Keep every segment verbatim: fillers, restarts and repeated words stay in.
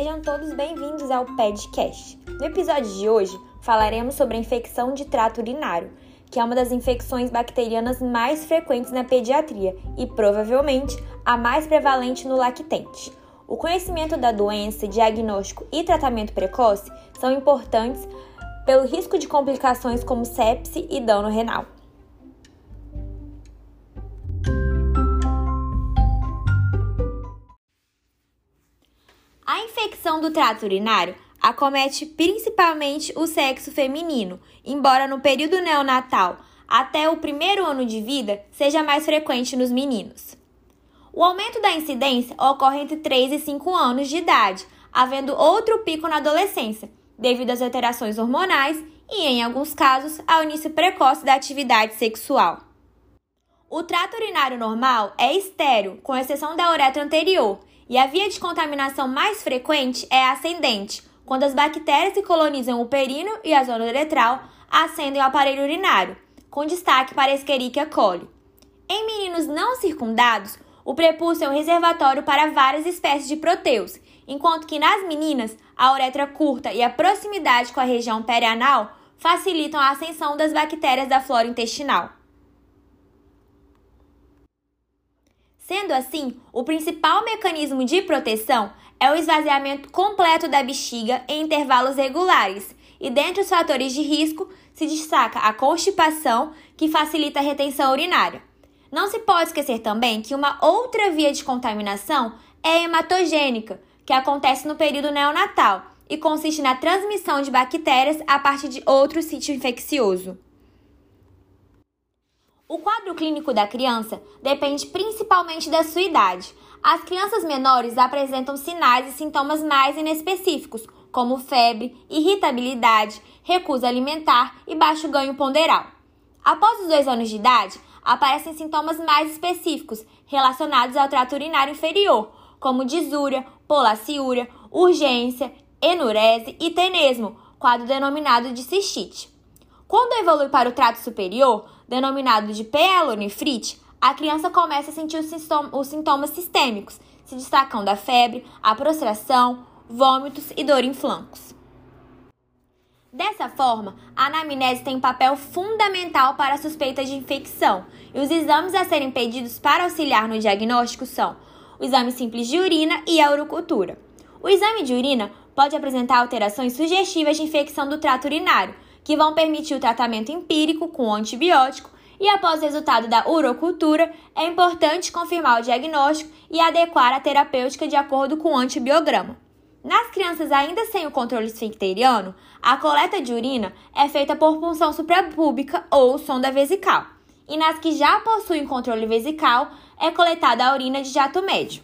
Sejam todos bem-vindos ao PedCast. No episódio de hoje, falaremos sobre a infecção de trato urinário, que é uma das infecções bacterianas mais frequentes na pediatria e, provavelmente, a mais prevalente no lactente. O conhecimento da doença, diagnóstico e tratamento precoce são importantes pelo risco de complicações como sepse e dano renal. A infecção do trato urinário acomete principalmente o sexo feminino, embora no período neonatal até o primeiro ano de vida seja mais frequente nos meninos. O aumento da incidência ocorre entre três e cinco anos de idade, havendo outro pico na adolescência, devido às alterações hormonais e, em alguns casos, ao início precoce da atividade sexual. O trato urinário normal é estéril, com exceção da uretra anterior, e a via de contaminação mais frequente é ascendente, quando as bactérias que colonizam o períneo e a zona uretral ascendem ao aparelho urinário, com destaque para a Escherichia coli. Em meninos não circundados, o prepúcio é um reservatório para várias espécies de proteus, enquanto que nas meninas, a uretra curta e a proximidade com a região perianal facilitam a ascensão das bactérias da flora intestinal. Sendo assim, o principal mecanismo de proteção é o esvaziamento completo da bexiga em intervalos regulares, e dentre os fatores de risco se destaca a constipação, que facilita a retenção urinária. Não se pode esquecer também que uma outra via de contaminação é a hematogênica, que acontece no período neonatal e consiste na transmissão de bactérias a partir de outro sítio infeccioso. O quadro clínico da criança depende principalmente da sua idade. As crianças menores apresentam sinais e sintomas mais inespecíficos, como febre, irritabilidade, recusa alimentar e baixo ganho ponderal. Após os dois anos de idade, aparecem sintomas mais específicos relacionados ao trato urinário inferior, como desúria, polaciúria, urgência, enurese e tenesmo, quadro denominado de cistite. Quando evolui para o trato superior, denominado de pielonefrite, a criança começa a sentir os, sintoma, os sintomas sistêmicos, se destacando a febre, a prostração, vômitos e dor em flancos. Dessa forma, a anamnese tem um papel fundamental para a suspeita de infecção, e os exames a serem pedidos para auxiliar no diagnóstico são o exame simples de urina e a urocultura. O exame de urina pode apresentar alterações sugestivas de infecção do trato urinário, que vão permitir o tratamento empírico com antibiótico, e após o resultado da urocultura, é importante confirmar o diagnóstico e adequar a terapêutica de acordo com o antibiograma. Nas crianças ainda sem o controle esfincteriano, a coleta de urina é feita por punção suprapúbica ou sonda vesical, e nas que já possuem controle vesical, é coletada a urina de jato médio.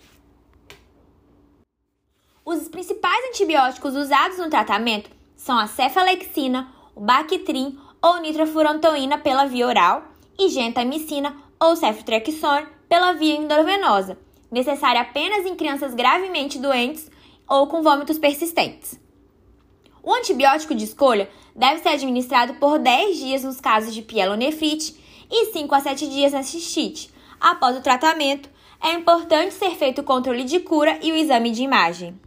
Os principais antibióticos usados no tratamento são a cefalexina, o Bactrim ou nitrofurantoína pela via oral e gentamicina ou ceftriaxone pela via endovenosa, necessária apenas em crianças gravemente doentes ou com vômitos persistentes. O antibiótico de escolha deve ser administrado por dez dias nos casos de pielonefrite e cinco a sete dias na cistite. Após o tratamento, é importante ser feito o controle de cura e o exame de imagem.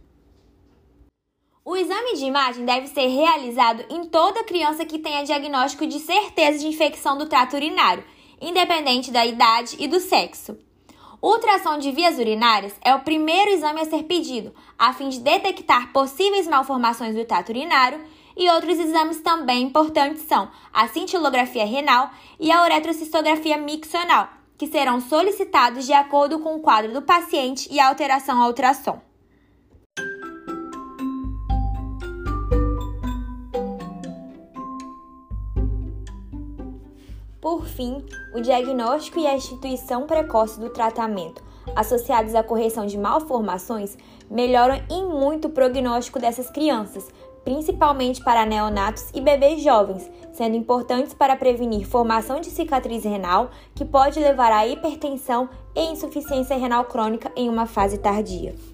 O exame de imagem deve ser realizado em toda criança que tenha diagnóstico de certeza de infecção do trato urinário, independente da idade e do sexo. O ultrassom de vias urinárias é o primeiro exame a ser pedido, a fim de detectar possíveis malformações do trato urinário, e outros exames também importantes são a cintilografia renal e a uretrocistografia miccional, que serão solicitados de acordo com o quadro do paciente e a alteração ao ultrassom. Por fim, o diagnóstico e a instituição precoce do tratamento, associados à correção de malformações, melhoram em muito o prognóstico dessas crianças, principalmente para neonatos e bebês jovens, sendo importantes para prevenir formação de cicatriz renal, que pode levar à hipertensão e insuficiência renal crônica em uma fase tardia.